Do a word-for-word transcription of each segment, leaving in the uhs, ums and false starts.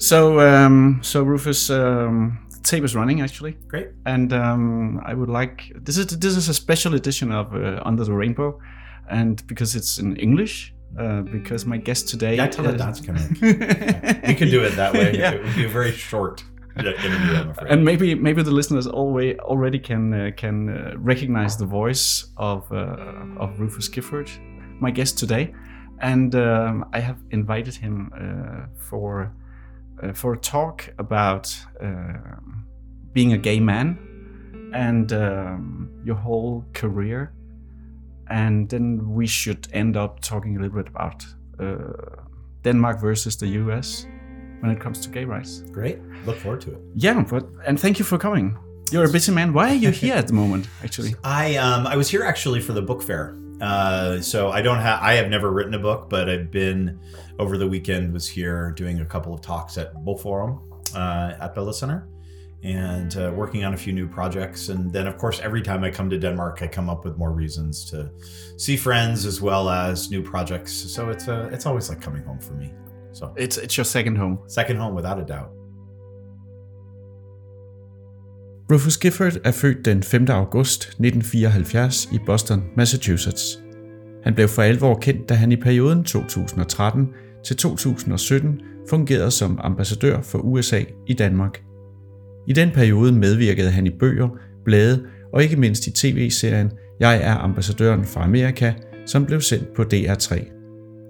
So, um, so Rufus, um, the tape is running actually. Great. And um, I would like this is this is a special edition of uh, Under the Rainbow, and because it's in English. Uh, because my guest today... Yeah, tell the dots coming. We could do it that way. Yeah. It would be a very short interview, I'm afraid. And maybe maybe the listeners always already can uh, can uh, recognize the voice of uh, of Rufus Gifford, my guest today, and um, I have invited him uh, for uh, for a talk about uh, being a gay man and um, your whole career. And then we should end up talking a little bit about uh, Denmark versus the U S when it comes to gay rights. Great. Look forward to it. Yeah, but, and thank you for coming. You're a busy man. Why are you here at the moment, actually? I um I was here actually for the book fair. Uh, so I don't have I have never written a book, but I've been over the weekend was here doing a couple of talks at Bull Forum uh, at Bella Center. And uh, working on a few new projects. And then, of course, every time I come to Denmark, I come up with more reasons to see friends as well as new projects. So it's uh, it's always like coming home for me. So it's it's your second home. Second home, without a doubt. Rufus Gifford er født den femte august nitten fireoghalvfjerds i Boston, Massachusetts. Han blev for alvor kendt, da han i perioden to tusind og tretten til to tusind og sytten fungerede som ambassadør for U S A i Danmark. I den periode medvirkede han i bøger, blade og ikke mindst i tv-serien Jeg er ambassadøren fra Amerika, som blev sendt på D R tre.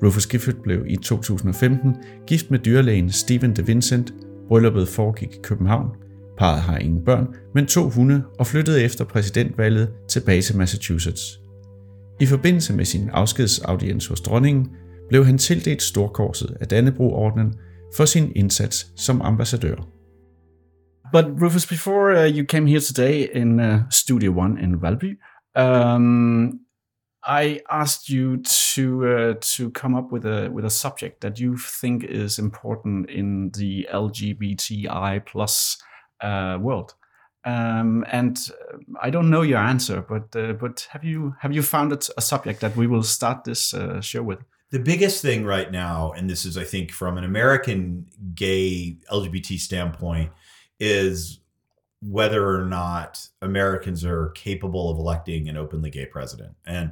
Rufus Gifford blev i to tusind og femten gift med dyrlægen Stephen DeVincent. Brylluppet foregik i København. Parret har ingen børn, men to hunde og flyttede efter præsidentvalget tilbage til Massachusetts. I forbindelse med sin afskedsaudiens hos dronningen blev han tildelt Storkorset af Dannebroordningen for sin indsats som ambassadør. But Rufus, before uh, you came here today in uh, Studio One in Valby, um, I asked you to uh, to come up with a with a subject that you think is important in the L G B T I plus uh, world, um, and I don't know your answer, but uh, but have you have you found a subject that we will start this uh, show with? The biggest thing right now, and this is I think from an American gay L G B T standpoint, is whether or not Americans are capable of electing an openly gay president. And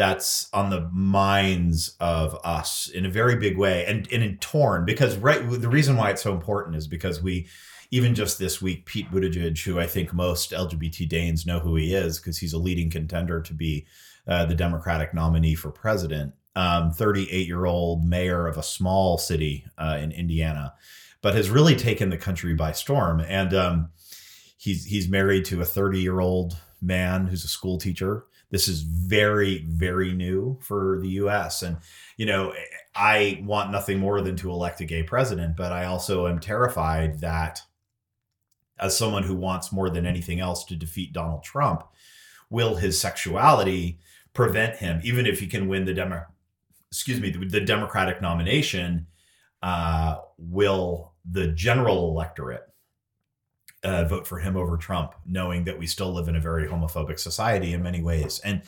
that's on the minds of us in a very big way and, and in torn because right, the reason why it's so important is because we, even just this week, Pete Buttigieg, who I think most L G B T Danes know who he is because he's a leading contender to be uh, the Democratic nominee for president, um, thirty-eight year old mayor of a small city uh, in Indiana, but has really taken the country by storm. And um, he's he's married to a thirty year old man who's a school teacher. This is very, very new for the U S. And, you know, I want nothing more than to elect a gay president, but I also am terrified that as someone who wants more than anything else to defeat Donald Trump, will his sexuality prevent him, even if he can win the Demo- excuse me, the, the Democratic nomination, uh, will the general electorate uh, vote for him over Trump, knowing that we still live in a very homophobic society in many ways. And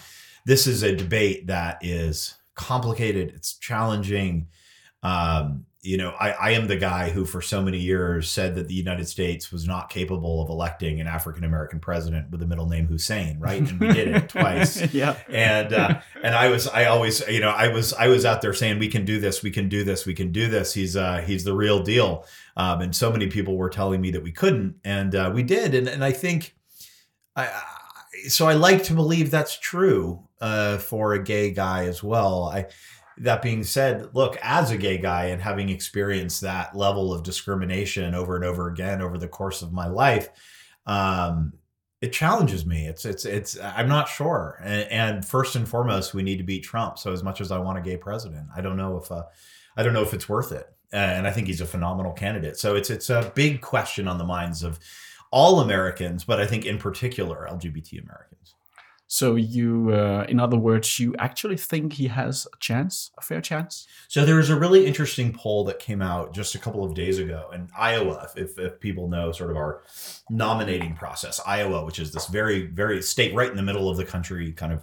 this is a debate that is complicated. It's challenging. Um, you know, I, I am the guy who for so many years said that the United States was not capable of electing an African-American president with the middle name Hussein, right? And we did it twice. Yeah. And, uh, and I was, I always, you know, I was, I was out there saying, we can do this, we can do this, we can do this. He's, uh, he's the real deal. Um, and so many people were telling me that we couldn't, and, uh, we did. And, and I think I, I so I like to believe that's true, uh, for a gay guy as well. I, That being said, look, as a gay guy and having experienced that level of discrimination over and over again over the course of my life, um, it challenges me. It's, it's, it's, I'm not sure. And, and first and foremost, we need to beat Trump. So as much as I want a gay president, I don't know if, uh, I don't know if it's worth it. And I think he's a phenomenal candidate. So it's, it's a big question on the minds of all Americans, but I think in particular, L G B T Americans. So you, uh, in other words, you actually think he has a chance, a fair chance? So there was a really interesting poll that came out just a couple of days ago in Iowa, if, if people know sort of our nominating process. Iowa, which is this very, very state right in the middle of the country, kind of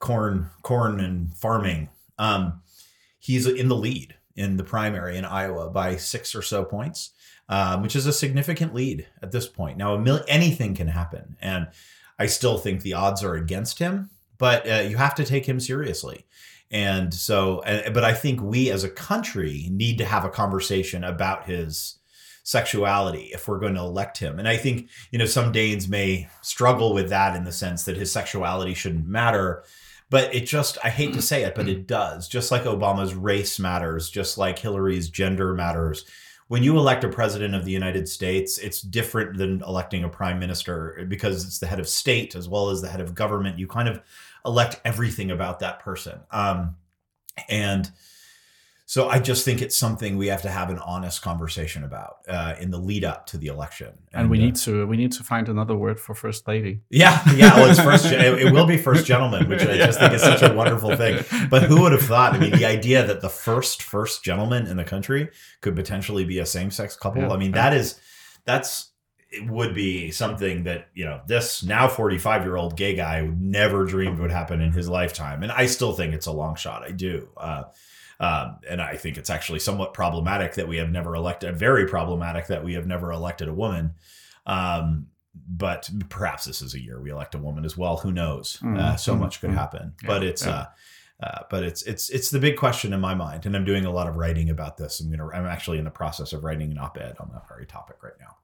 corn, corn and farming. Um, he's in the lead in the primary in Iowa by six or so points. um, which is a significant lead at this point. Now, a mil- anything can happen, and I still think the odds are against him, but uh, you have to take him seriously. And so, uh, but I think we as a country need to have a conversation about his sexuality if we're going to elect him. And I think, you know, some Danes may struggle with that in the sense that his sexuality shouldn't matter. But it just, I hate to say it, but it does. Just like Obama's race matters, just like Hillary's gender matters. When you elect a president of the United States, it's different than electing a prime minister because it's the head of state as well as the head of government. You kind of elect everything about that person. Um, and so I just think it's something we have to have an honest conversation about uh, in the lead up to the election. And, and we uh, need to we need to find another word for first lady. Yeah, yeah. Well, it's first. It, it will be first gentleman, which I yeah. just think is such a wonderful thing. But who would have thought? I mean, the idea that the first first gentleman in the country could potentially be a same-sex couple. Yeah. I mean, that is that's it would be something that, you know, this now forty-five-year-old gay guy would never dreamed would happen in his lifetime. And I still think it's a long shot. I do. Uh, Um, and I think it's actually somewhat problematic that we have never elected, very problematic that we have never elected a woman. Um, but perhaps this is a year we elect a woman as well. Who knows? Mm-hmm. Uh, so mm-hmm. much could happen. Yeah. But it's, yeah. uh, uh, but it's it's it's the big question in my mind. And I'm doing a lot of writing about this. I'm going to I'm actually in the process of writing an op-ed on that very topic right now.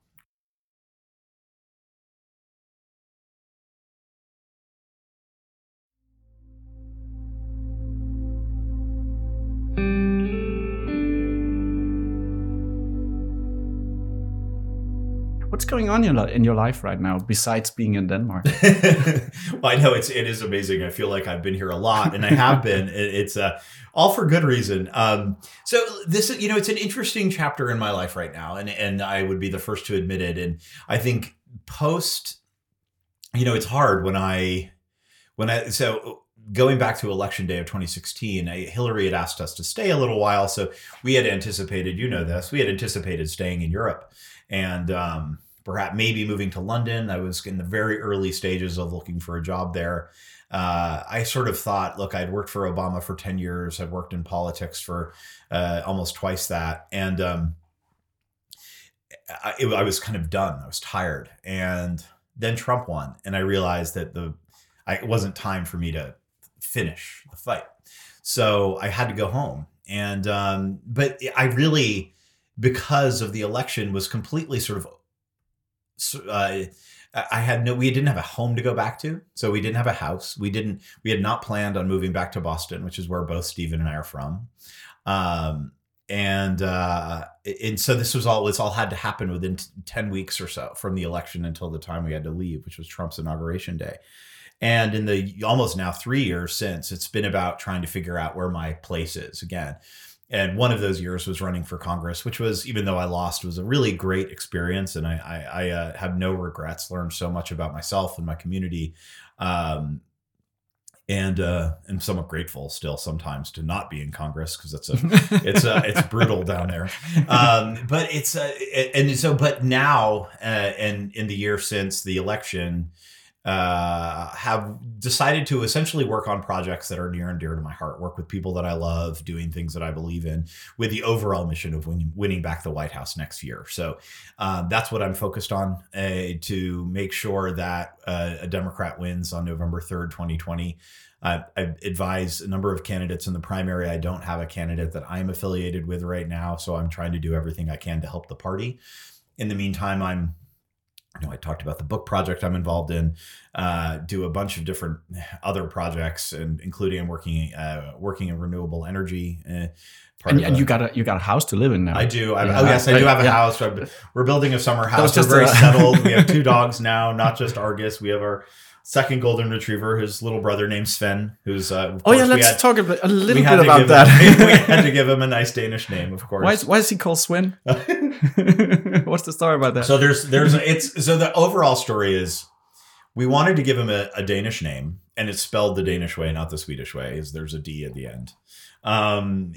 What's going on in your life right now besides being in Denmark? Well, I know it's it is amazing. I feel like I've been here a lot, and I have been. It's uh, all for good reason. Um, so this, you know, it's an interesting chapter in my life right now, and and I would be the first to admit it. And I think post, you know, it's hard when I when I so. Going back to election day of twenty sixteen, Hillary had asked us to stay a little while. So we had anticipated, you know this, we had anticipated staying in Europe and um, perhaps maybe moving to London. I was in the very early stages of looking for a job there. Uh, I sort of thought, look, I'd worked for Obama for ten years. I'd worked in politics for uh, almost twice that. And um, I, it, I was kind of done. I was tired. And then Trump won. And I realized that the I, it wasn't time for me to finish the fight. So I had to go home. And, um, but I really, because of the election, was completely sort of, uh, I had no, we didn't have a home to go back to. So we didn't have a house. We didn't, we had not planned on moving back to Boston, which is where both Stephen and I are from. Um, and, uh, and so this was all, this all had to happen within ten weeks or so from the election until the time we had to leave, which was Trump's inauguration day. And in the almost now three years since, it's been about trying to figure out where my place is again. And one of those years was running for Congress, which was, even though I lost, was a really great experience. And I, I, I uh, have no regrets, learned so much about myself and my community. Um, and uh, I'm somewhat grateful still sometimes to not be in Congress because it's a, it's a, it's brutal down there. Um, but it's, uh, and so, but now, uh, and in the year since the election, Uh, have decided to essentially work on projects that are near and dear to my heart, work with people that I love, doing things that I believe in, with the overall mission of winning, winning back the White House next year. So uh, that's what I'm focused on uh, to make sure that uh, a Democrat wins on November third, twenty twenty. Uh, I advise a number of candidates in the primary. I don't have a candidate that I'm affiliated with right now, so I'm trying to do everything I can to help the party. In the meantime, I'm You know, I talked about the book project I'm involved in, uh, do a bunch of different other projects, and including I'm working uh, working in renewable energy. Uh, part and, of and a, you got a you got a house to live in now. I do. I, yeah. Oh yes, I do have a yeah. house. We're building a summer house. We're very a... settled. We have two dogs now, not just Argus. We have our second golden retriever, his little brother named Sven, who's uh, oh yeah, let's had, talk a, bit, a little bit about that. Him, we had to give him a nice Danish name, of course. Why is, why is he called Sven? What's the story about that? So there's there's it's so the overall story is we wanted to give him a, a Danish name, and it's spelled the Danish way, not the Swedish way, is there's a D at the end, um,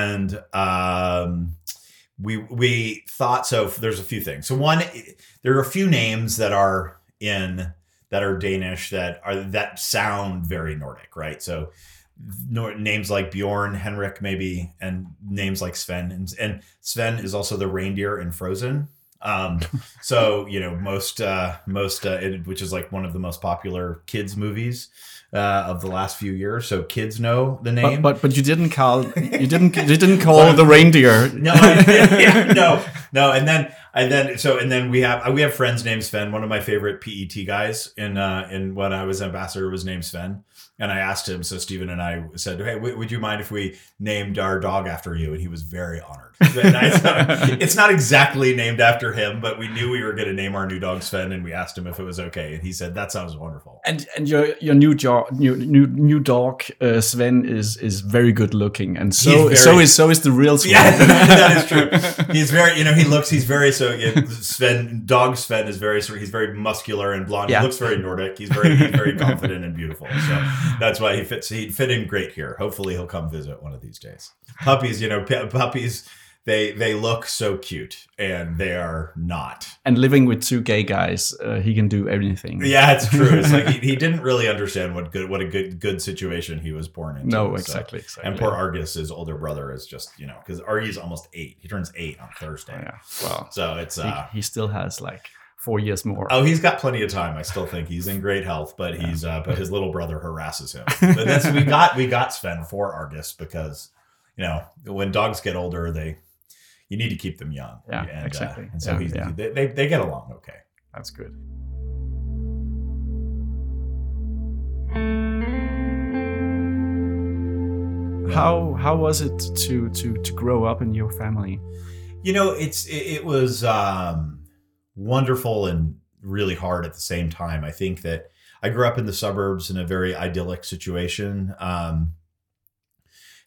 and. Um, we we thought so. There's a few things. So one, there are a few names that are in. that are Danish that are that sound very Nordic, right? So names like Bjorn, Henrik, maybe, and names like Sven. And, and Sven is also the reindeer in Frozen. Um, so, you know, most, uh, most, uh, it, which is like one of the most popular kids movies, uh, of the last few years. So kids know the name, but, but, but you didn't call, you didn't, you didn't call but, the reindeer. No, I, yeah, no, no. And then, and then, so, and then we have, we have friends named Sven. One of my favorite P E T guys in, uh, in when I was ambassador was named Sven. And I asked him, so Stephen and I said, hey, w- would you mind if we named our dog after you? And he was very honored. I, it's not exactly named after him, but we knew we were going to name our new dog Sven, and we asked him if it was okay. And he said, that sounds wonderful. And and your your new jo- new, new new dog, uh, Sven, is is very good looking. And so very, so is so is the real Sven. Yeah, that is true. He's very, you know, he looks, he's very, so yeah, Sven, dog Sven is very, he's very muscular and blonde. Yeah. He looks very Nordic. He's very, he's very confident and beautiful. So. That's why he fits. He'd fit in great here. Hopefully, he'll come visit one of these days. Puppies, you know, p- puppies. They they look so cute, and they are not. And living with two gay guys, uh, he can do everything. Yeah, it's true. It's like he, he didn't really understand what good what a good good situation he was born into. No, exactly, so. exactly. And poor Argus, his older brother, is just, you know, because Argus almost eight. He turns eight on Thursday. Yeah, wow. So it's uh, he, he still has like. Four years more. Oh, he's got plenty of time. I still think he's in great health, but yeah. he's uh, but his little brother harasses him. But that's we got we got Sven for Argus because, you know, when dogs get older, they you need to keep them young. Yeah, and, exactly. Uh, and so yeah, he's, yeah. They, they they get along okay. That's good. How how was it to to to grow up in your family? You know, it's it, it was. Um, wonderful and really hard at the same time. I think that I grew up in the suburbs in a very idyllic situation. Um,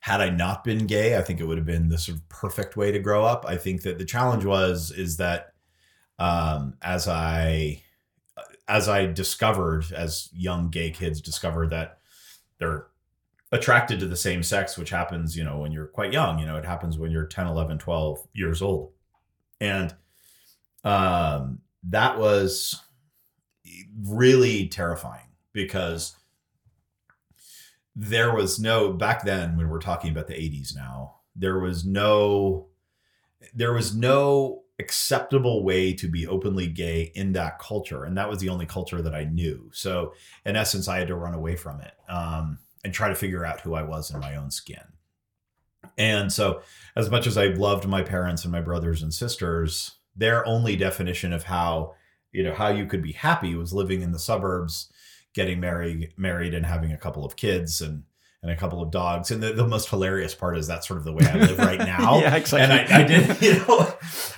had I not been gay, I think it would have been the sort of perfect way to grow up. I think that the challenge was, is that um, as I, as I discovered, as young gay kids discover that they're attracted to the same sex, which happens, you know, when you're quite young, you know, it happens when you're ten, eleven, twelve years old. And Um, that was really terrifying because there was no, back then when we're talking about the eighties now, there was no, there was no acceptable way to be openly gay in that culture. And that was the only culture that I knew. So in essence, I had to run away from it, um, and try to figure out who I was in my own skin. And so as much as I loved my parents and my brothers and sisters, their only definition of how, you know, how you could be happy was living in the suburbs, getting married, married and having a couple of kids and, and a couple of dogs. And the, the most hilarious part is that's sort of the way I live right now. Yeah, exactly. And I, I did, you know,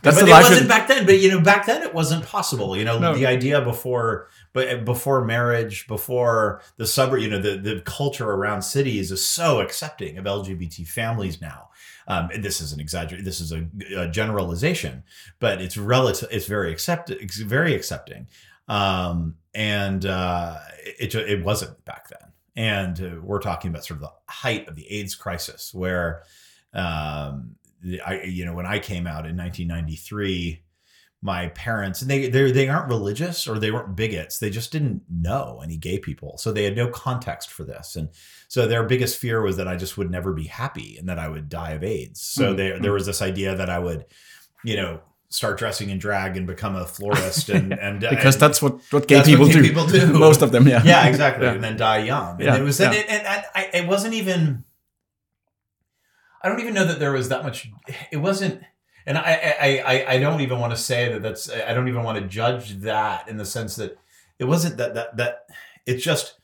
but it wasn't back then, but you know, back then it wasn't possible. You know, no. The idea before, but before marriage, before the suburb, you know, the, the culture around cities is so accepting of L G B T families now. Um, and this is an exaggeration. This is a, a generalization, but it's relative. It's very accept. It's very accepting, um, and uh, it it wasn't back then. And uh, we're talking about sort of the height of the AIDS crisis, where um, I, you know, when I came out in nineteen ninety-three, my parents and they they they aren't religious or they weren't bigots. They just didn't know any gay people, so they had no context for this. And so their biggest fear was that I just would never be happy and that I would die of AIDS. So mm-hmm. there, there was this idea that I would, you know, start dressing in drag and become a florist. And, and because and, that's what, what gay, that's people, what gay do. people do. Most of them. Yeah. Yeah, exactly. Yeah. And then die young. And yeah. it was, yeah. and, it, and, and I, it wasn't even, I don't even know that there was that much. It wasn't, and I, I, I, I don't even want to say that that's, I don't even want to judge that in the sense that it wasn't that, that, that it's just,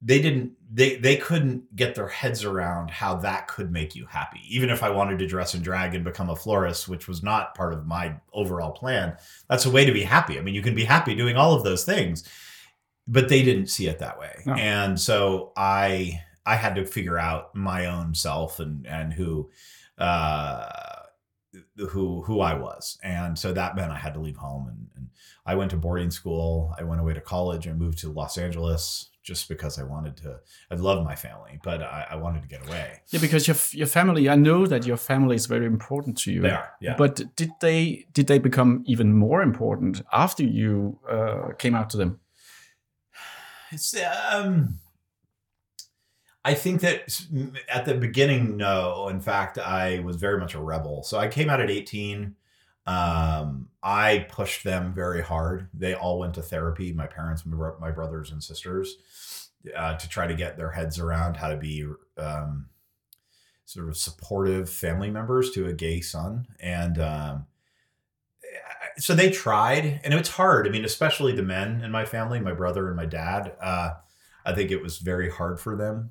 they didn't, they, they couldn't get their heads around how that could make you happy. Even if I wanted to dress in drag and become a florist, which was not part of my overall plan, that's a way to be happy. I mean, you can be happy doing all of those things, but they didn't see it that way. No. And so I, I had to figure out my own self and, and who, uh, who, who I was. And so that meant I had to leave home and, and I went to boarding school. I went away to college and moved to Los Angeles, just because I wanted to, I love my family, but I, I wanted to get away. Yeah, because your your family, I know that your family is very important to you. They are, yeah. But did they did they become even more important after you uh, came out to them? It's um, I think that at the beginning, no. In fact, I was very much a rebel. So I came out at eighteen. Um, I pushed them very hard. They all went to therapy. My parents, my brothers and sisters, uh, to try to get their heads around how to be um, sort of supportive family members to a gay son. And um, so they tried, and it's hard. I mean, especially the men in my family, my brother and my dad, uh, I think it was very hard for them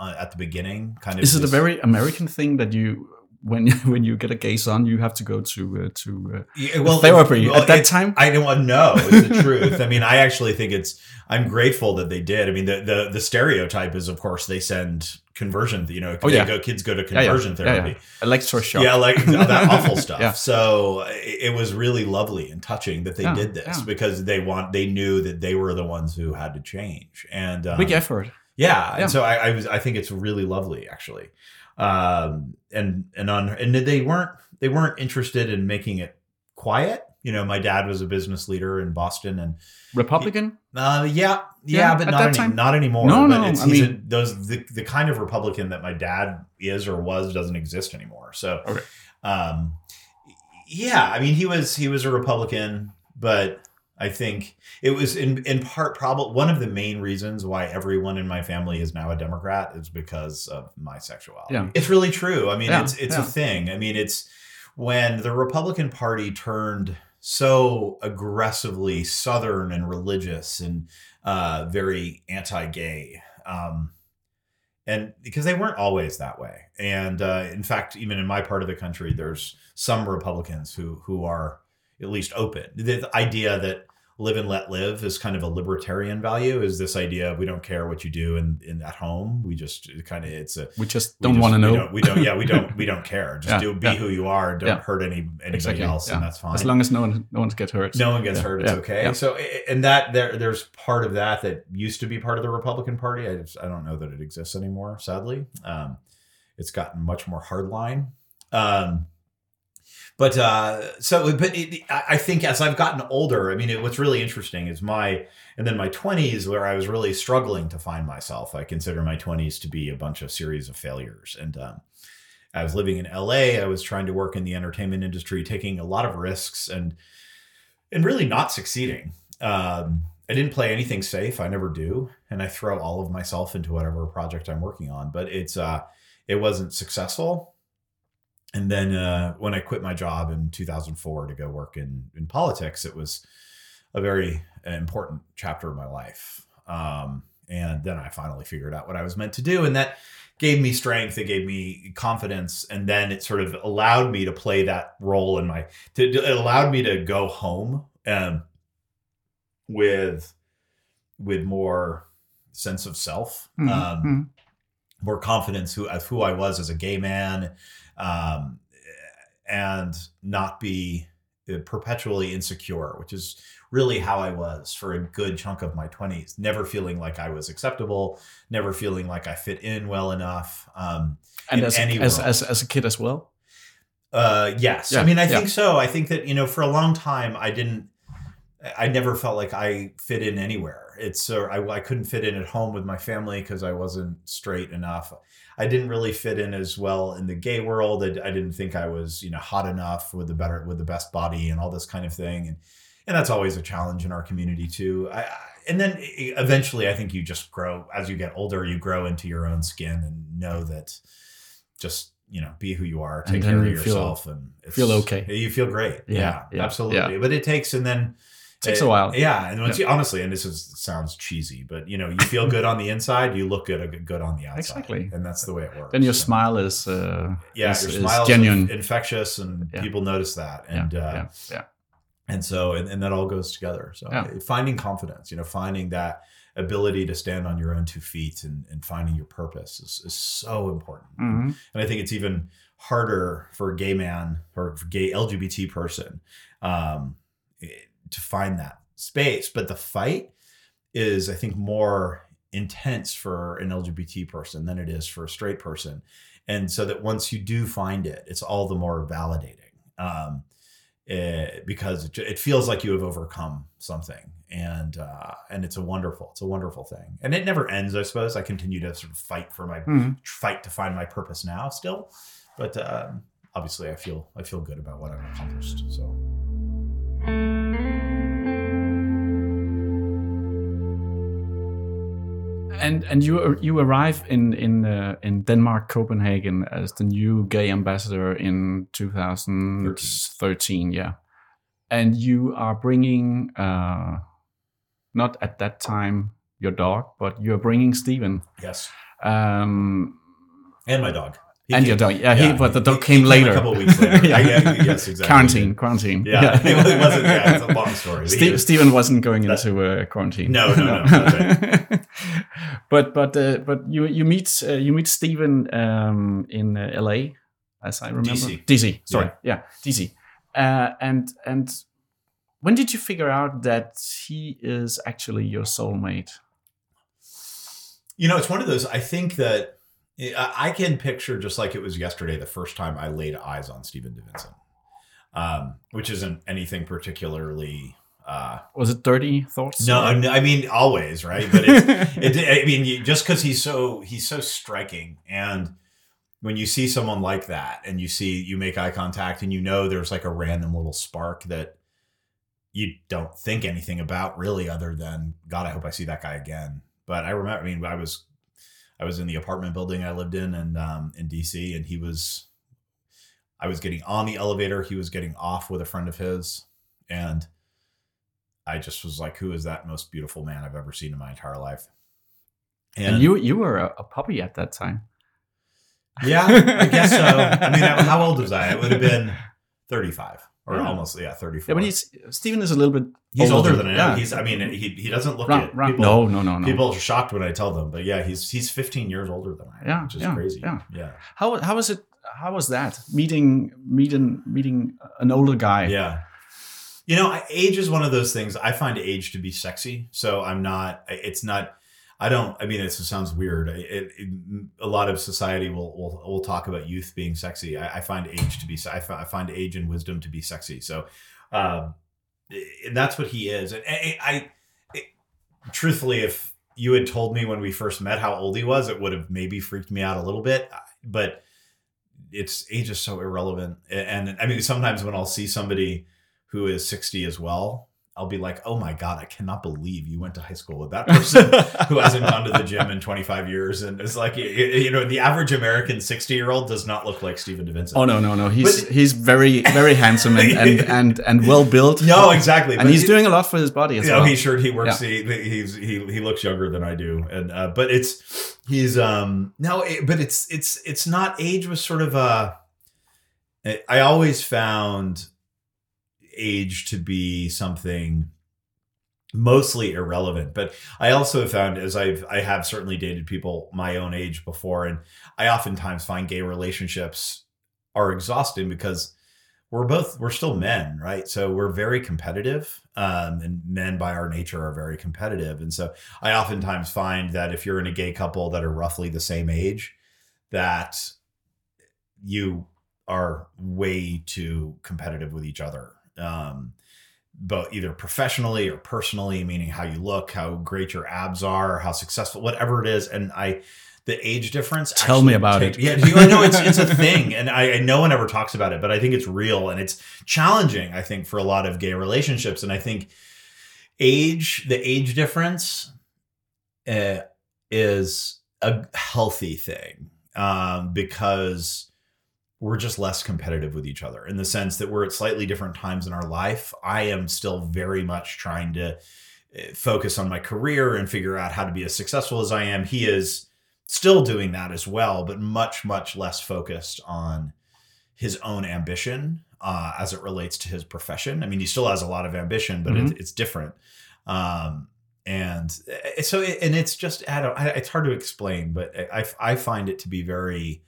at the beginning. Kind of. Is it just a very American thing that you, when when you get a gay son, you have to go to uh, to uh, yeah, well, therapy well, at that it, time? I don't know. It's the truth. I mean, I actually think it's. I'm grateful that they did. I mean, the the, the stereotype is, of course, they send conversion. You know, oh, yeah. go, kids go to conversion yeah, yeah. therapy, yeah, yeah. electroshock, yeah, like that awful stuff. Yeah. So it, it was really lovely and touching that they yeah, did this yeah. because they want. They knew that they were the ones who had to change, and um, big effort. Yeah, and yeah. so I, I was. I think it's really lovely, actually, um, and and on and they weren't they weren't interested in making it quiet. You know, my dad was a business leader in Boston and Republican. He, uh, yeah, yeah, yeah, but not any, not anymore. No, but no, it's, I mean, a, those the, the kind of Republican that my dad is or was doesn't exist anymore. So, okay. um, yeah, I mean, he was he was a Republican, but. I think it was in, in part probably one of the main reasons why everyone in my family is now a Democrat is because of my sexuality. Yeah. It's really true. I mean, yeah, it's it's yeah. a thing. I mean, it's when the Republican Party turned so aggressively Southern and religious and uh, very anti-gay. Um, and because they weren't always that way. And uh, in fact, even in my part of the country, there's some Republicans who who are at least open. The idea that live and let live is kind of a libertarian value is this idea of we don't care what you do in, in at home. We just kind of, it's a, we just don't want to know. We don't, we don't, yeah, we don't, we don't care. Just yeah, do be yeah. who you are. Don't yeah. hurt any, anybody exactly. else. Yeah. And that's fine. As long as no one, no one gets hurt. No one gets yeah. hurt. It's yeah. okay. Yeah. So, and that there, there's part of that that used to be part of the Republican Party. I just, I don't know that it exists anymore. Sadly. Um, it's gotten much more hardline. Um, But uh, so, but it, I think as I've gotten older, I mean, it, what's really interesting is my, and then my twenties where I was really struggling to find myself. I consider my twenties to be a bunch of series of failures. And um, I was living in L A. I was trying to work in the entertainment industry, taking a lot of risks and and really not succeeding. Um, I didn't play anything safe. I never do, and I throw all of myself into whatever project I'm working on. But it's uh, it wasn't successful. And then uh, when I quit my job in two thousand four to go work in, in politics, it was a very important chapter of my life. Um, and then I finally figured out what I was meant to do. And that gave me strength. It gave me confidence. And then it sort of allowed me to play that role in my, to, it allowed me to go home um, with, with more sense of self, mm-hmm. um, more confidence who, of who I was as a gay man. Um, and not be perpetually insecure, which is really how I was for a good chunk of my twenties, never feeling like I was acceptable, never feeling like I fit in well enough. Um, and in as, any as, as, as a kid as well? Uh, yes. Yeah. I mean, I think yeah. so. I think that, you know, for a long time, I didn't, I never felt like I fit in anywhere. It's, uh, I, I couldn't fit in at home with my family because I wasn't straight enough. I didn't really fit in as well in the gay world. I, I didn't think I was, you know, hot enough with the better, with the best body and all this kind of thing. And, and that's always a challenge in our community too. I, I, and then eventually I think you just grow, as you get older, you grow into your own skin and know that just, you know, be who you are, take care of yourself feel, and it's, feel okay. You feel great. Yeah, yeah, yeah absolutely. Yeah. But it takes, and then takes a while. Yeah. And once yeah. you, honestly, and this is, sounds cheesy, but you know, you feel good on the inside, you look good, good on the outside. Exactly. And that's the way it works. Then your so. smile is, uh, yeah, is, your smile is genuine, infectious, and yeah. people notice that. And, yeah. Uh, yeah. yeah. And so, and, and that all goes together. So yeah. finding confidence, you know, finding that ability to stand on your own two feet and, and finding your purpose is, is so important. Mm-hmm. And I think it's even harder for a gay man or for gay L G B T person, um, it, to find that space. But the fight is, I think, more intense for an L G B T person than it is for a straight person. And so that once you do find it, it's all the more validating. Um, it, because it, it feels like you have overcome something, and uh, and it's a wonderful, it's a wonderful thing, and it never ends. I suppose I continue to sort of fight for my mm-hmm. fight to find my purpose now still, but um, obviously I feel I feel good about what I've accomplished. So. And and you you arrive in in uh, in Denmark, Copenhagen as the new gay ambassador in twenty thirteen, yeah. And you are bringing uh, not at that time your dog, but you are bringing Stephen. Yes. Um, and my dog. He and came, your dog, yeah. yeah he, but the dog he, came he later. Came a couple of weeks later. yeah. Yeah, yes, exactly. Quarantine, quarantine. Yeah, yeah. it wasn't. Yeah, it's a long story. Ste- was, Stephen wasn't going into uh, quarantine. No, no, no. no. but but uh, but you you meet uh, you meet Stephen um, in uh, L A, as I remember. D C, D C. Sorry, yeah, yeah D C. Uh, and and when did you figure out that he is actually your soulmate? You know, it's one of those. I think that. I can picture, just like it was yesterday, the first time I laid eyes on Stephen DeVincent, um, which isn't anything particularly. Uh, was it dirty thoughts? No, no, I mean always, right? But it's, it, I mean, you, just because he's so he's so striking, and when you see someone like that, and you see you make eye contact, and you know there's like a random little spark that you don't think anything about really, other than God, I hope I see that guy again. But I remember, I mean, I was. I was in the apartment building I lived in and um, in D C, and he was, I was getting on the elevator. He was getting off with a friend of his. And I just was like, who is that most beautiful man I've ever seen in my entire life? And, and you, you were a, a puppy at that time. Yeah, I guess so. I mean, I, how old was I? I would have been thirty-five or yeah. almost, yeah, thirty-four. Yeah, but he's, Stephen is a little bit He's older, older than I am. Yeah. He's, I mean, he he doesn't look at people. No, no, no, no. People are shocked when I tell them, but yeah, he's he's fifteen years older than I am, yeah, which is yeah, crazy. Yeah. yeah. How how was it? How was that meeting meeting meeting an older guy? Yeah. You know, age is one of those things. I find age to be sexy, so I'm not. It's not. I don't. I mean, it sounds weird. It, it, a lot of society will will will talk about youth being sexy. I, I find age to be. I find age and wisdom to be sexy. So. Um, And that's what he is. And I, I it, truthfully, if you had told me when we first met how old he was, it would have maybe freaked me out a little bit. But it's age is so irrelevant. And, and I mean, sometimes when I'll see somebody who is sixty as well, I'll be like, oh my God, I cannot believe you went to high school with that person who hasn't gone to the gym in twenty-five years. And it's like, you know, the average American sixty year old does not look like Stephen DeVincent. Oh, no, no, no. He's, but, he's very, very handsome and, and, and, and well built. No, exactly. And he's he, doing a lot for his body as you know, well. He sure, he works, yeah. he, he's, he, he looks younger than I do. And, uh, but it's, he's, um, no, it, but it's, it's, it's not age was sort of a, I always found age to be something mostly irrelevant, but I also have found as I've, I have certainly dated people my own age before. And I oftentimes find gay relationships are exhausting because we're both, we're still men, right? So we're very competitive um, and men by our nature are very competitive. And so I oftentimes find that if you're in a gay couple that are roughly the same age, that you are way too competitive with each other. Um, but either professionally or personally, meaning how you look, how great your abs are, how successful, whatever it is. And I, the age difference. Tell me about take, it. Yeah. I know it's, it's a thing. And I, I, no one ever talks about it, but I think it's real and it's challenging, I think, for a lot of gay relationships. And I think age, the age difference, uh, is a healthy thing, um, because we're just less competitive with each other in the sense that we're at slightly different times in our life. I am still very much trying to focus on my career and figure out how to be as successful as I am. He is still doing that as well, but much, much less focused on his own ambition uh, as it relates to his profession. I mean, he still has a lot of ambition, but mm-hmm. it, it's different. Um, and so, and it's just, I don't, it's hard to explain, but I, I find it to be very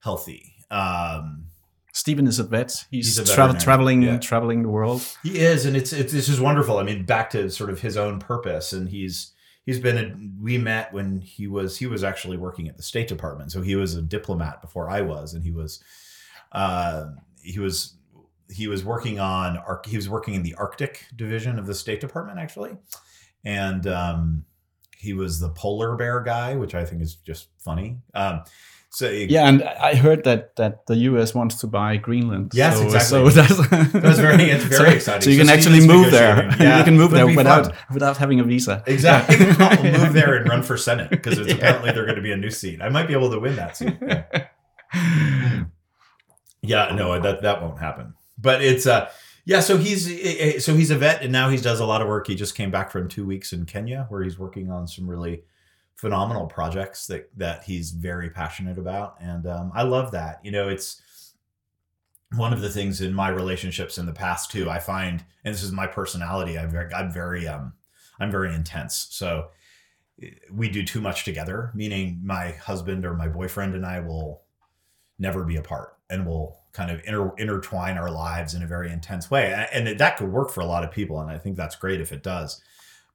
healthy. Um, Stephen is a vet. He's, he's a tra- traveling, yeah. traveling the world. He is. And it's, it's, this is wonderful. I mean, back to sort of his own purpose and he's, he's been, a, we met when he was, he was actually working at the State Department. So he was a diplomat before I was, and he was, uh, he was, he was working on, he was working in the Arctic division of the State Department, actually. And um, he was the polar bear guy, which I think is just funny. Um, so it, yeah, and I heard that that the U S wants to buy Greenland. Yes, so, exactly. So that's, that's very, it's very so, exciting. So you can so actually move there. Yeah. You can move there without fun. without having a visa. Exactly. I'll move there and run for Senate because it's yeah. apparently they're going to be a new seat. I might be able to win that seat. Yeah. Yeah, no, that that won't happen. But it's uh yeah, so he's so he's a vet and now he does a lot of work. He just came back from two weeks in Kenya where he's working on some really phenomenal projects that that he's very passionate about. And um, I love that. You know, it's one of the things in my relationships in the past too. I find, and this is my personality, I'm very, I'm very um I'm very intense. So we do too much together, meaning my husband or my boyfriend and I will never be apart. And we'll kind of inter- intertwine our lives in a very intense way. And, and that could work for a lot of people. And I think that's great if it does.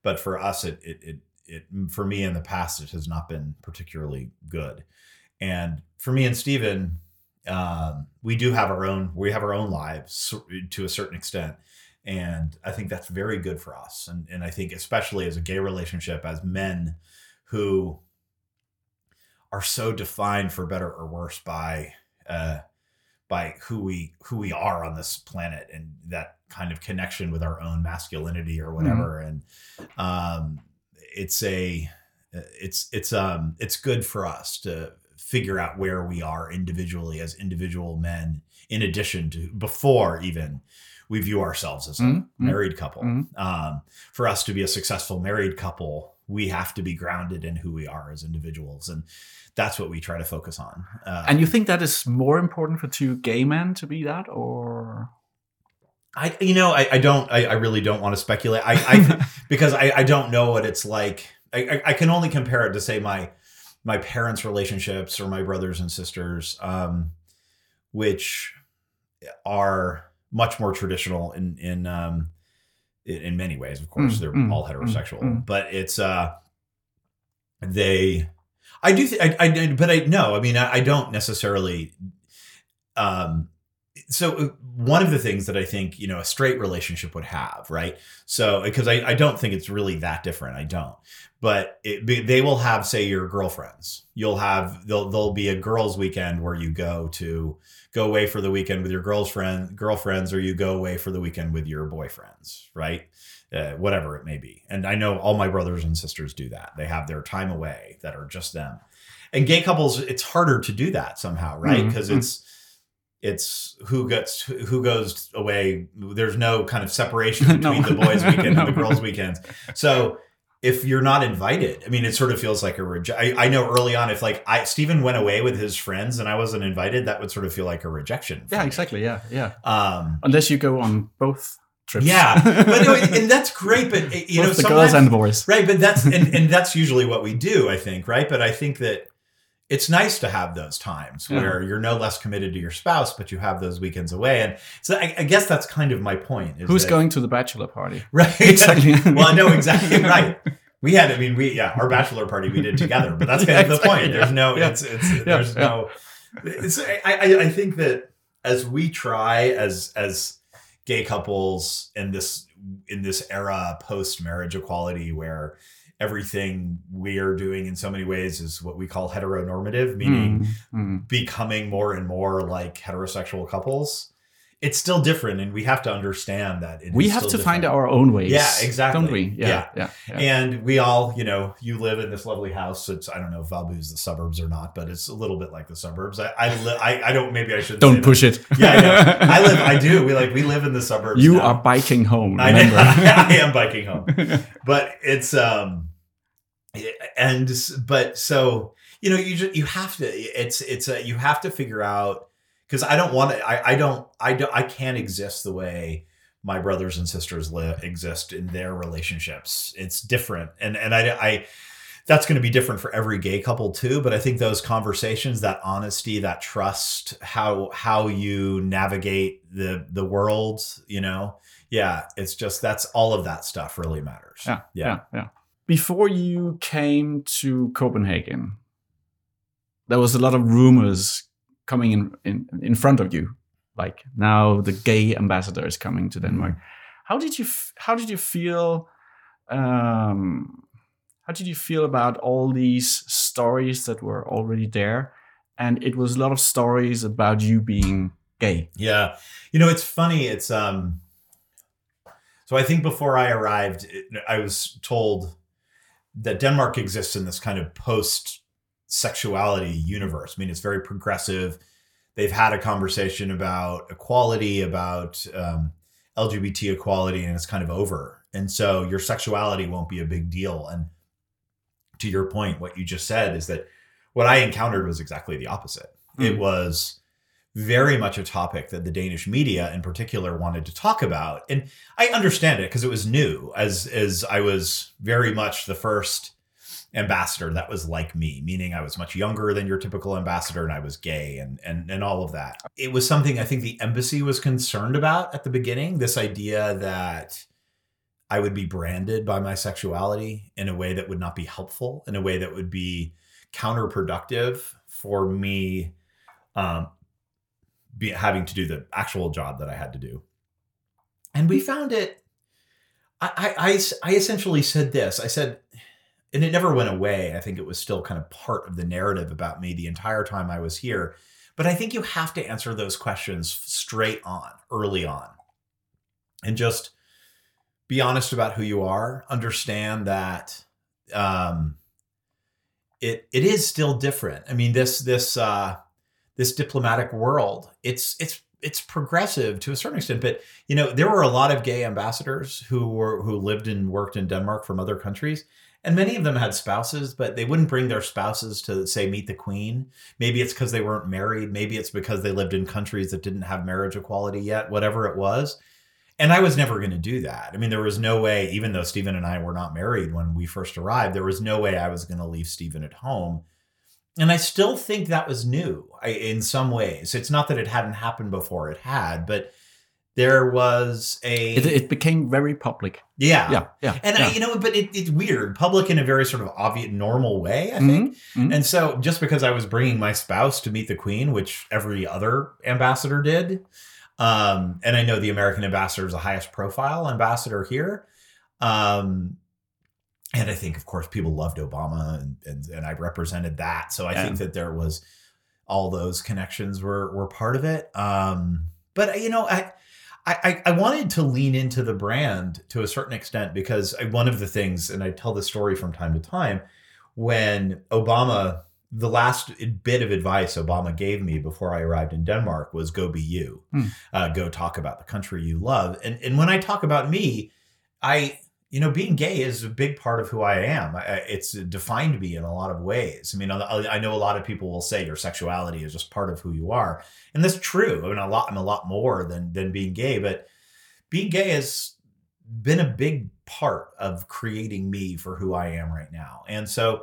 But for us, it, it, it, it, for me in the past, it has not been particularly good. And for me and Stephen, um, we do have our own, we have our own lives to a certain extent. And I think that's very good for us. And, and I think especially as a gay relationship, as men who are so defined for better or worse by, uh, by who we who we are on this planet and that kind of connection with our own masculinity or whatever. Mm-hmm. And um, it's a it's it's um it's good for us to figure out where we are individually as individual men, in addition to before even we view ourselves as a mm-hmm. married couple. Mm-hmm. Um, for us to be a successful married couple, we have to be grounded in who we are as individuals. And that's what we try to focus on. Uh, and you think that is more important for two gay men to be that, or? I, you know, I, I don't, I, I really don't want to speculate. I, I because I, I don't know what it's like. I, I, I can only compare it to say my, my parents' relationships or my brothers and sisters, um, which are much more traditional in, in, um, in many ways, of course, mm, they're mm, all heterosexual, mm, but it's, uh, they, I do, th- I, I, but I no, I mean, I, I don't necessarily, um, so one of the things that I think, you know, a straight relationship would have, right? So, because I, I don't think it's really that different. I don't, but it, they will have, say, your girlfriends, you'll have, there'll, there'll be a girls' weekend where you go to go away for the weekend with your girls' friend, girlfriends, or you go away for the weekend with your boyfriends, right? Uh, whatever it may be. And I know all my brothers and sisters do that. They have their time away that are just them. And gay couples, it's harder to do that somehow, right? Because mm-hmm. it's, It's who gets who goes away. There's no kind of separation between no. the boys' weekend no. and the girls' weekends. So if you're not invited, I mean, it sort of feels like a rejection. I know early on, if like I Stephen went away with his friends and I wasn't invited, that would sort of feel like a rejection. Yeah, me. exactly. Yeah, yeah. Um, Unless you go on both trips. Yeah, but no, and, and that's great. But you both know, the girls and the boys, right? But that's and, and that's usually what we do, I think, right? But I think that. It's nice to have those times where yeah. you're no less committed to your spouse, but you have those weekends away. And so I, I guess that's kind of my point. Is Who's that, going to the bachelor party? Right. Exactly. Well, no, exactly. Right. We had, I mean, we, yeah, our bachelor party we did together, but that's kind of yeah, exactly, the point. There's yeah, no, yeah. it's, it's, yeah, there's yeah. no, it's, I, I, I think that as we try as, as gay couples in this, in this era post-marriage equality where, everything we are doing in so many ways is what we call heteronormative, meaning mm, mm. becoming more and more like heterosexual couples. It's still different, and we have to understand that it we is have still to different. Find our own ways. Yeah, exactly. Don't we? Yeah, yeah. yeah, yeah. And we all, you know, you live in this lovely house. It's I don't know if Valby's the suburbs or not, but it's a little bit like the suburbs. I I, li- I, I don't. Maybe I shouldn't. Don't say push that. It. Yeah, I know. I live. I do. We like we live in the suburbs. You now. Are biking home. Remember? I, I am biking home, but it's um. And, but so, you know, you just, you have to, it's, it's a, you have to figure out, cause I don't want to, I, I don't, I don't, I can't exist the way my brothers and sisters live, exist in their relationships. It's different. And, and I, I, that's going to be different for every gay couple too. But I think those conversations, that honesty, that trust, how, how you navigate the, the world, you know, yeah, it's just, that's all of that stuff really matters. Yeah. Yeah. Yeah. yeah. Before you came to Copenhagen, there was a lot of rumors coming in, in, in front of you like now the gay ambassador is coming to Denmark. How did you f- how did you feel um, how did you feel about all these stories that were already there? And it was a lot of stories about you being gay. Yeah. You know, it's funny. It's um so I think before I arrived, it, I was told that Denmark exists in this kind of post-sexuality universe. I mean, it's very progressive. They've had a conversation about equality, about um, L G B T equality, and it's kind of over. And so your sexuality won't be a big deal. And to your point, what you just said is that what I encountered was exactly the opposite. Mm. It was very much a topic that the Danish media in particular wanted to talk about. And I understand it because it was new, as, as I was very much the first ambassador that was like me, meaning I was much younger than your typical ambassador and I was gay and, and, and all of that. It was something I think the embassy was concerned about at the beginning, this idea that I would be branded by my sexuality in a way that would not be helpful, in a way that would be counterproductive for me um, be, having to do the actual job that I had to do. And we found it, I, I, I essentially said this, I said, and it never went away. I think it was still kind of part of the narrative about me the entire time I was here. But I think you have to answer those questions straight on, early on, and just be honest about who you are. Understand that, um, It it is still different. I mean, this this uh, this diplomatic world, it's it's it's progressive to a certain extent. But you know, there were a lot of gay ambassadors who were who lived and worked in Denmark from other countries, and many of them had spouses, but they wouldn't bring their spouses to say meet the Queen. Maybe it's because they weren't married. Maybe it's because they lived in countries that didn't have marriage equality yet. Whatever it was. And I was never going to do that. I mean, there was no way, even though Stephen and I were not married when we first arrived, there was no way I was going to leave Stephen at home. And I still think that was new I, in some ways. It's not that it hadn't happened before, it had, but there was a... It, it became very public. Yeah. Yeah. yeah and, yeah. I, you know, but it, it's weird. Public in a very sort of obvious, normal way, I think. Mm-hmm. Mm-hmm. And so just because I was bringing my spouse to meet the Queen, which every other ambassador did... Um, and I know the American ambassador is the highest profile ambassador here. Um, and I think, of course, people loved Obama and, and, and I represented that. So I yeah. think that there was all those connections were, were part of it. Um, but, you know, I, I, I wanted to lean into the brand to a certain extent because I, one of the things, and I tell this story from time to time, when Obama, the last bit of advice Obama gave me before I arrived in Denmark was go be you, mm. uh, go talk about the country you love. And and when I talk about me, I, you know, being gay is a big part of who I am. I, it's defined me in a lot of ways. I mean, I, I know a lot of people will say your sexuality is just part of who you are. And that's true. I mean, a lot, I'm a lot more than, than being gay, but being gay has been a big part of creating me for who I am right now. And so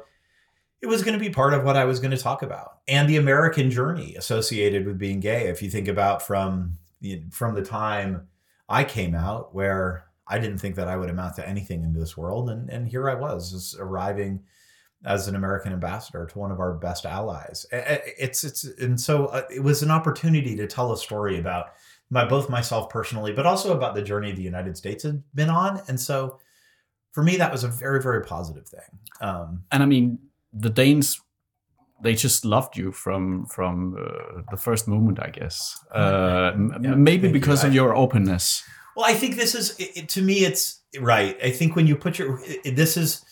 it was going to be part of what I was going to talk about and the American journey associated with being gay. If you think about from, you know, from the time I came out where I didn't think that I would amount to anything in this world. And, and here I was just arriving as an American ambassador to one of our best allies. It's, it's, and so it was an opportunity to tell a story about my, both myself personally, but also about the journey the United States had been on. And so for me, that was a very, very positive thing. Um, and I mean, the Danes, they just loved you from from uh, the first moment, I guess. Uh, yeah, maybe because you. of your openness. Well, I think this is, it, to me, it's right. I think when you put your, it, this is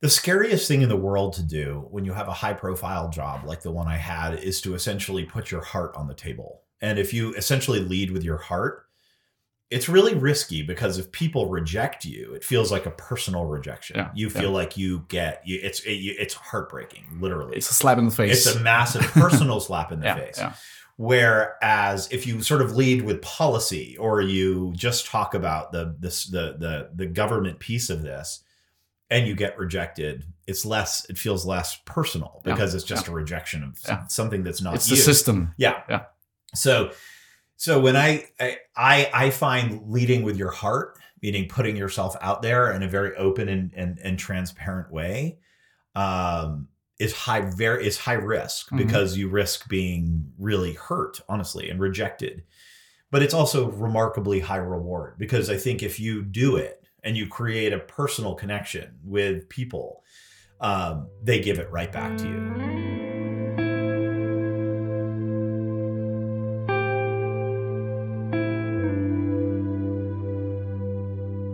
the scariest thing in the world to do when you have a high profile job like the one I had is to essentially put your heart on the table. And if you essentially lead with your heart, it's really risky because if people reject you, it feels like a personal rejection. Yeah, you feel yeah. like you get, you, it's it, you, it's heartbreaking, literally. It's a slap in the face. It's a massive personal slap in the yeah, face. Yeah. Whereas if you sort of lead with policy or you just talk about the, this, the the the government piece of this and you get rejected, it's less, it feels less personal because yeah, it's just yeah. a rejection of yeah. something that's not it's you. It's the system. Yeah. yeah. So... So when I, I, I find leading with your heart, meaning putting yourself out there in a very open and, and, and transparent way, um, it's high, very, it's high risk mm-hmm. because you risk being really hurt, honestly, and rejected. But it's also remarkably high reward, because I think if you do it and you create a personal connection with people, um, they give it right back to you.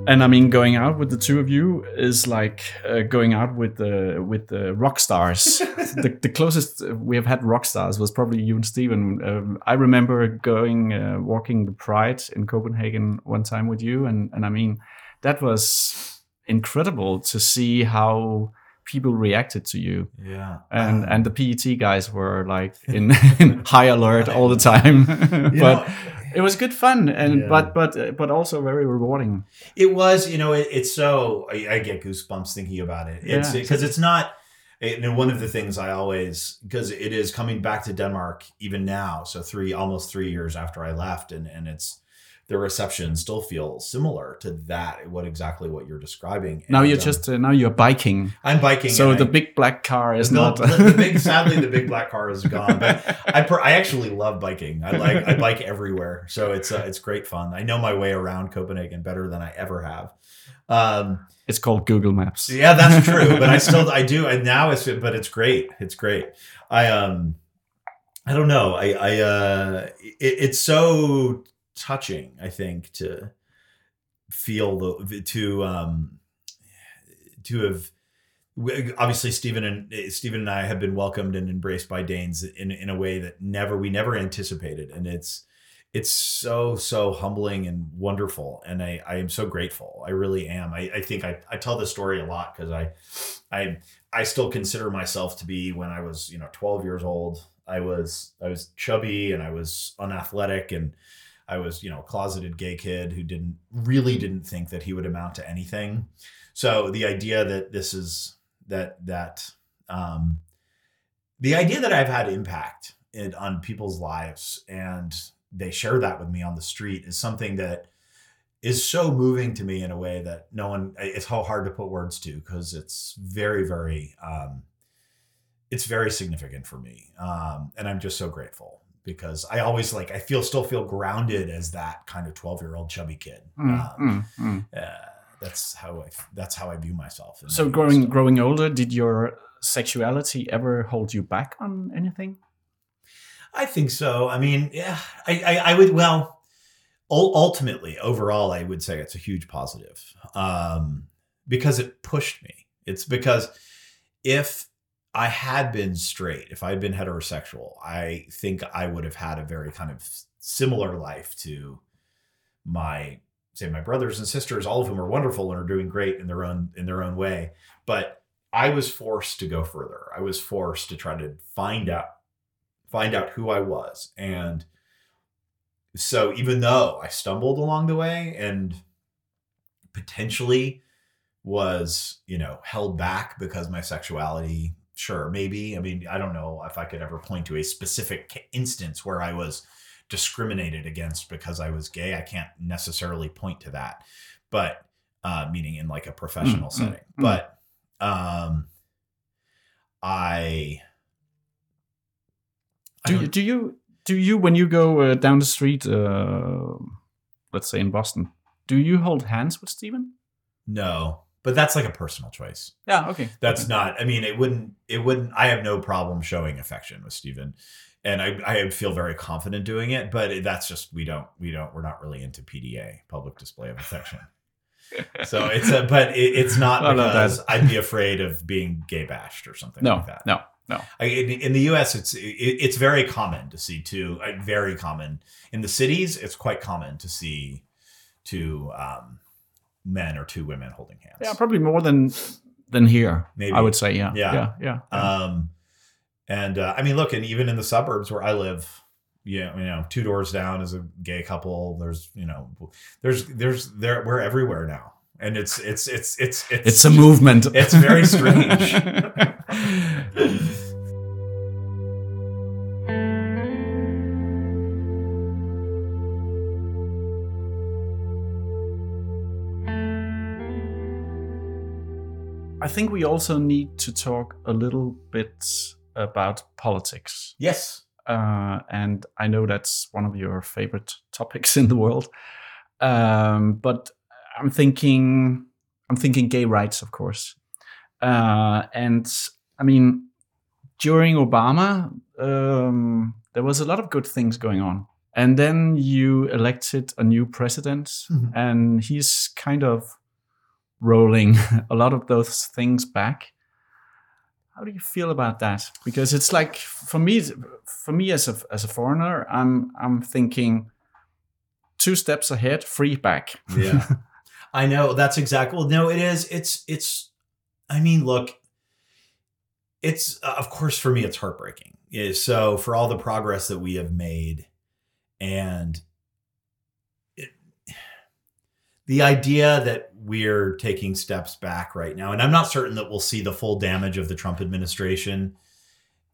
And I mean, going out with the two of you is like uh, going out with the with the rock stars. the, the closest we have had rock stars was probably you and Stephen. Um, I remember going uh, walking the Pride in Copenhagen one time with you, and and I mean, that was incredible to see how people reacted to you. Yeah, and um, and the P E T guys were like in, in high alert all the time, but. Know, It was good fun, and yeah. but but but also very rewarding. It was, you know, it, it's so I, I get goosebumps thinking about it. It's because yeah. it, it's not. It, and one of the things I always, because it is coming back to Denmark even now. So three almost three years after I left, and and it's the reception still feels similar to that. What exactly what you're describing? Now and, you're um, just uh, now you're biking. I'm biking. So the I, big black car is no, not. the big, sadly, the big black car is gone. But I per, I actually love biking. I like I bike everywhere, so it's uh, it's great fun. I know my way around Copenhagen better than I ever have. Um, it's called Google Maps. Yeah, that's true. But I still I do. And now it's but it's great. It's great. I um I don't know. I I uh it, it's so. touching, I think, to feel the to um to have obviously Stephen and Stephen and I have been welcomed and embraced by Danes in in a way that never we never anticipated, and it's it's so so humbling and wonderful, and I I am so grateful. I really am. I I think I I tell this story a lot because I I I still consider myself to be, when I was you know twelve years old, I was I was chubby and I was unathletic and I was, you know, a closeted gay kid who didn't really didn't think that he would amount to anything. So the idea that this is that that um, the idea that I've had impact in, on people's lives and they share that with me on the street is something that is so moving to me in a way that no one it's so hard to put words to, because it's very, very um, it's very significant for me. Um, and I'm just so grateful. Because I always like I feel still feel grounded as that kind of twelve-year-old chubby kid. Mm, um, mm, mm. Uh, that's how I that's how I view myself. So growing growing older, did your sexuality ever hold you back on anything? I think so. I mean, yeah, I I, I would well, ultimately, overall, I would say it's a huge positive um, because it pushed me. It's because if I had been straight, if I had been heterosexual, I think I would have had a very kind of similar life to my, say, my brothers and sisters, all of whom are wonderful and are doing great in their own in their own way. But I was forced to go further. I was forced to try to find out, find out who I was. And so even though I stumbled along the way and potentially was, you know, held back because my sexuality. Sure, maybe. I mean, I don't know if I could ever point to a specific instance where I was discriminated against because I was gay. I can't necessarily point to that, but uh, meaning in like a professional mm-hmm. setting. Mm-hmm. But um, I, I do. You, do you do you when you go uh, down the street, uh, let's say in Boston, do you hold hands with Stephen? No. But that's like a personal choice. Yeah, okay. That's okay. not, I mean, it wouldn't, it wouldn't, I have no problem showing affection with Stephen. And I, I feel very confident doing it, but that's just, we don't, we don't, we're not really into P D A, public display of affection. So it's a, but it, it's not well, because no, I'd be afraid of being gay bashed or something no, like that. No, no, no. In, in the U S, it's, it, it's very common to see two, very common. In the cities, it's quite common to see two, um, men or two women holding hands. Yeah, probably more than than here. Maybe I would say, yeah, yeah, yeah. yeah. Um, and uh, I mean, look, and even in the suburbs where I live, yeah, you know, two doors down is a gay couple. There's, you know, there's, there's, there, we're everywhere now, and it's, it's, it's, it's, it's, it's a movement. It's very strange. I think we also need to talk a little bit about politics. Yes. Uh, and I know that's one of your favorite topics in the world. Um, but I'm thinking, I'm thinking gay rights, of course. Uh, and I mean, during Obama, um, there was a lot of good things going on. And then you elected a new president, mm-hmm. and he's kind of rolling a lot of those things back. How do you feel about that? Because it's like, for me, for me as a as a foreigner, I'm I'm thinking two steps ahead, three back. Yeah, I know that's exactly. Well, no, it is. It's it's. I mean, look. It's uh, of course for me, it's heartbreaking. It is, so for all the progress that we have made. And it, the idea that we're taking steps back right now, and I'm not certain that we'll see the full damage of the Trump administration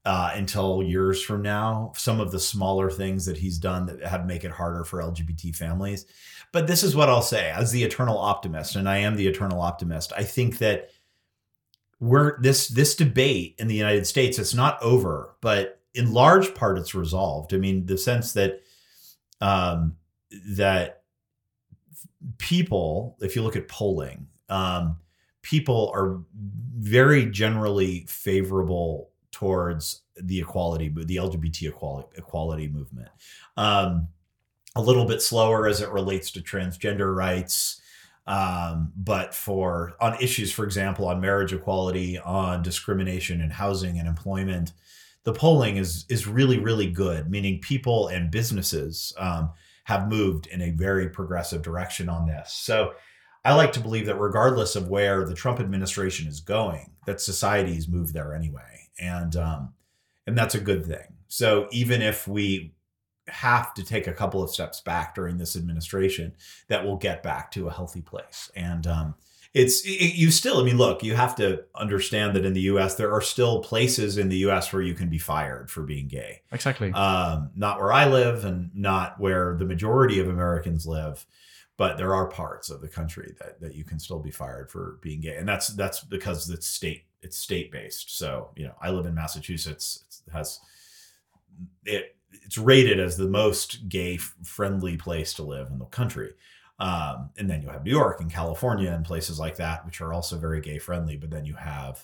uh, until years from now, some of the smaller things that he's done that have make it harder for L G B T families. But this is what I'll say as the eternal optimist, and I am the eternal optimist. I think that we're this, this debate in the United States, it's not over, but in large part it's resolved. I mean, the sense that Um, that people, if you look at polling, um, people are very generally favorable towards the equality, the L G B T equality, equality movement. Um, a little bit slower as it relates to transgender rights, um, but for on issues, for example, on marriage equality, on discrimination in housing and employment, the polling is is really, really good, meaning people and businesses um, have moved in a very progressive direction on this. So I like to believe that regardless of where the Trump administration is going, that society's moved there anyway. And um, and that's a good thing. So even if we have to take a couple of steps back during this administration, that will get back to a healthy place. And um It's it, you still, I mean, look, you have to understand that in the U S, there are still places in the U S where you can be fired for being gay. Exactly. Um, not where I live and not where the majority of Americans live. But there are parts of the country that, that you can still be fired for being gay. And that's that's because it's state it's state based. So, you know, I live in Massachusetts. It has it. It's rated as the most gay friendly place to live in the country. Um, and then you have New York and California and places like that, which are also very gay friendly. But then you have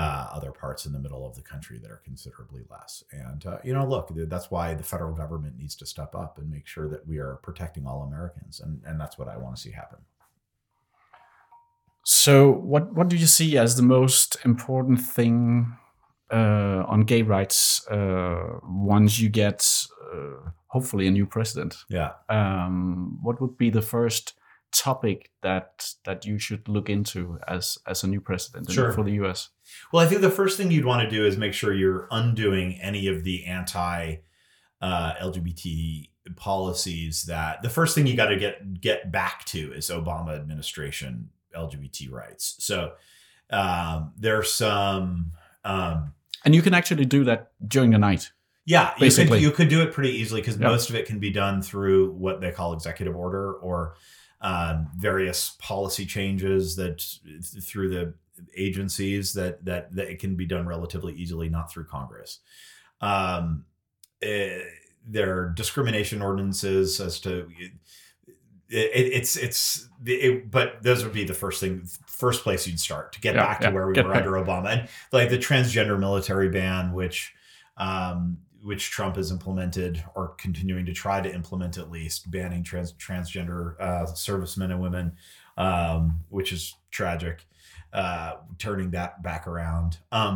uh, other parts in the middle of the country that are considerably less. And, uh, you know, look, that's why the federal government needs to step up and make sure that we are protecting all Americans. And, and that's what I want to see happen. So what, what do you see as the most important thing uh, on gay rights uh, once you get uh, hopefully a new president? Yeah. Um, what would be the first topic that that you should look into as as a new president sure. for the U S? Well, I think the first thing you'd want to do is make sure you're undoing any of the anti-L G B T uh, policies. That the first thing you got to get get back to is Obama administration L G B T rights. So um, there's some, um, and you can actually do that during the night. Yeah, you could, you could do it pretty easily because yep. most of it can be done through what they call executive order or um, various policy changes that through the agencies that, that that it can be done relatively easily, not through Congress. Um, it, there are discrimination ordinances as to it, it, it's it's it, but those would be the first thing, first place you'd start to get yeah, back to yeah, where we were back. Under Obama, and like the transgender military ban, which. Um, which Trump has implemented or continuing to try to implement, at least banning trans transgender uh, servicemen and women, um, which is tragic, uh, turning that back around. Um,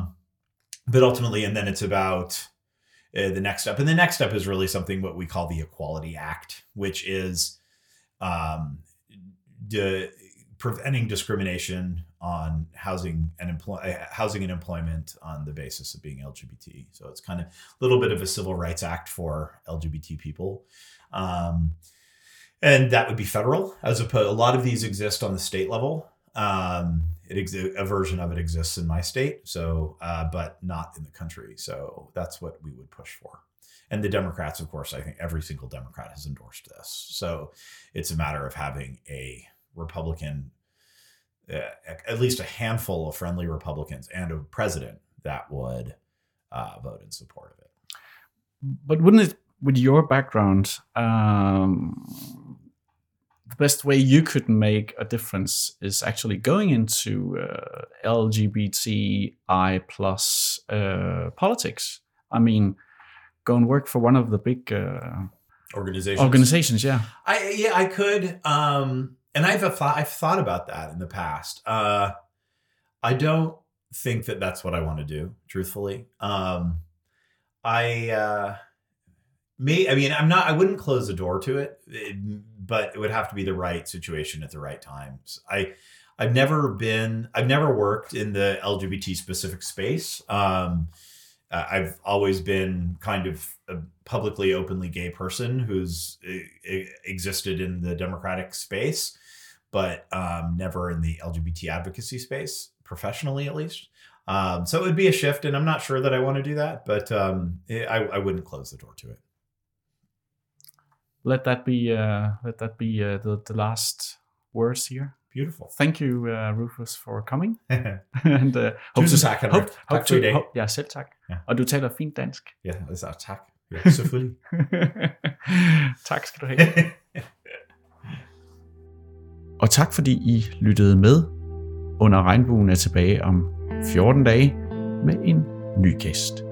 but ultimately, and then it's about uh, the next step. And the next step is really something what we call the Equality Act, which is um, de- preventing discrimination on housing and employ- housing and employment on the basis of being L G B T. So it's kind of a little bit of a civil rights act for L G B T people. Um, and that would be federal, as opposed, a lot of these exist on the state level. Um, it ex- a version of it exists in my state, so uh, but not in the country. So that's what we would push for. And the Democrats, of course, I think every single Democrat has endorsed this. So it's a matter of having a Republican uh, at least a handful of friendly Republicans and a president that would uh, vote in support of it. But wouldn't it, with your background, um, the best way you could make a difference is actually going into uh, L G B T I plus uh, politics. I mean, go and work for one of the big uh, organizations. Organizations, yeah. I yeah, I could, um, and I've thought I've thought about that in the past. Uh, I don't think that that's what I want to do, truthfully. Um, I uh, may. I mean, I'm not. I wouldn't close the door to it, it but it would have to be the right situation at the right times. I, I've never been, I've never worked in the L G B T specific space. Um, uh, I've always been kind of a publicly, openly gay person who's uh, existed in the Democratic space, but um, never in the L G B T advocacy space, professionally at least. Um, so it would be a shift, and I'm not sure that I want to do that, but um, it, I, I wouldn't close the door to it. Let that be uh, let that be uh, the, the last words here. Beautiful. Thank you, uh, Rufus, for coming. and uh, Tusind tak, Henrik. Tak for i dag. Ja, selv tak. Ja. Og du taler fint dansk. Ja, altså tak. Ja, selvfølgelig. Tak skal du have. Og tak fordi I lyttede med. Under Regnbuen er tilbage om fjorten dage med en ny gæst.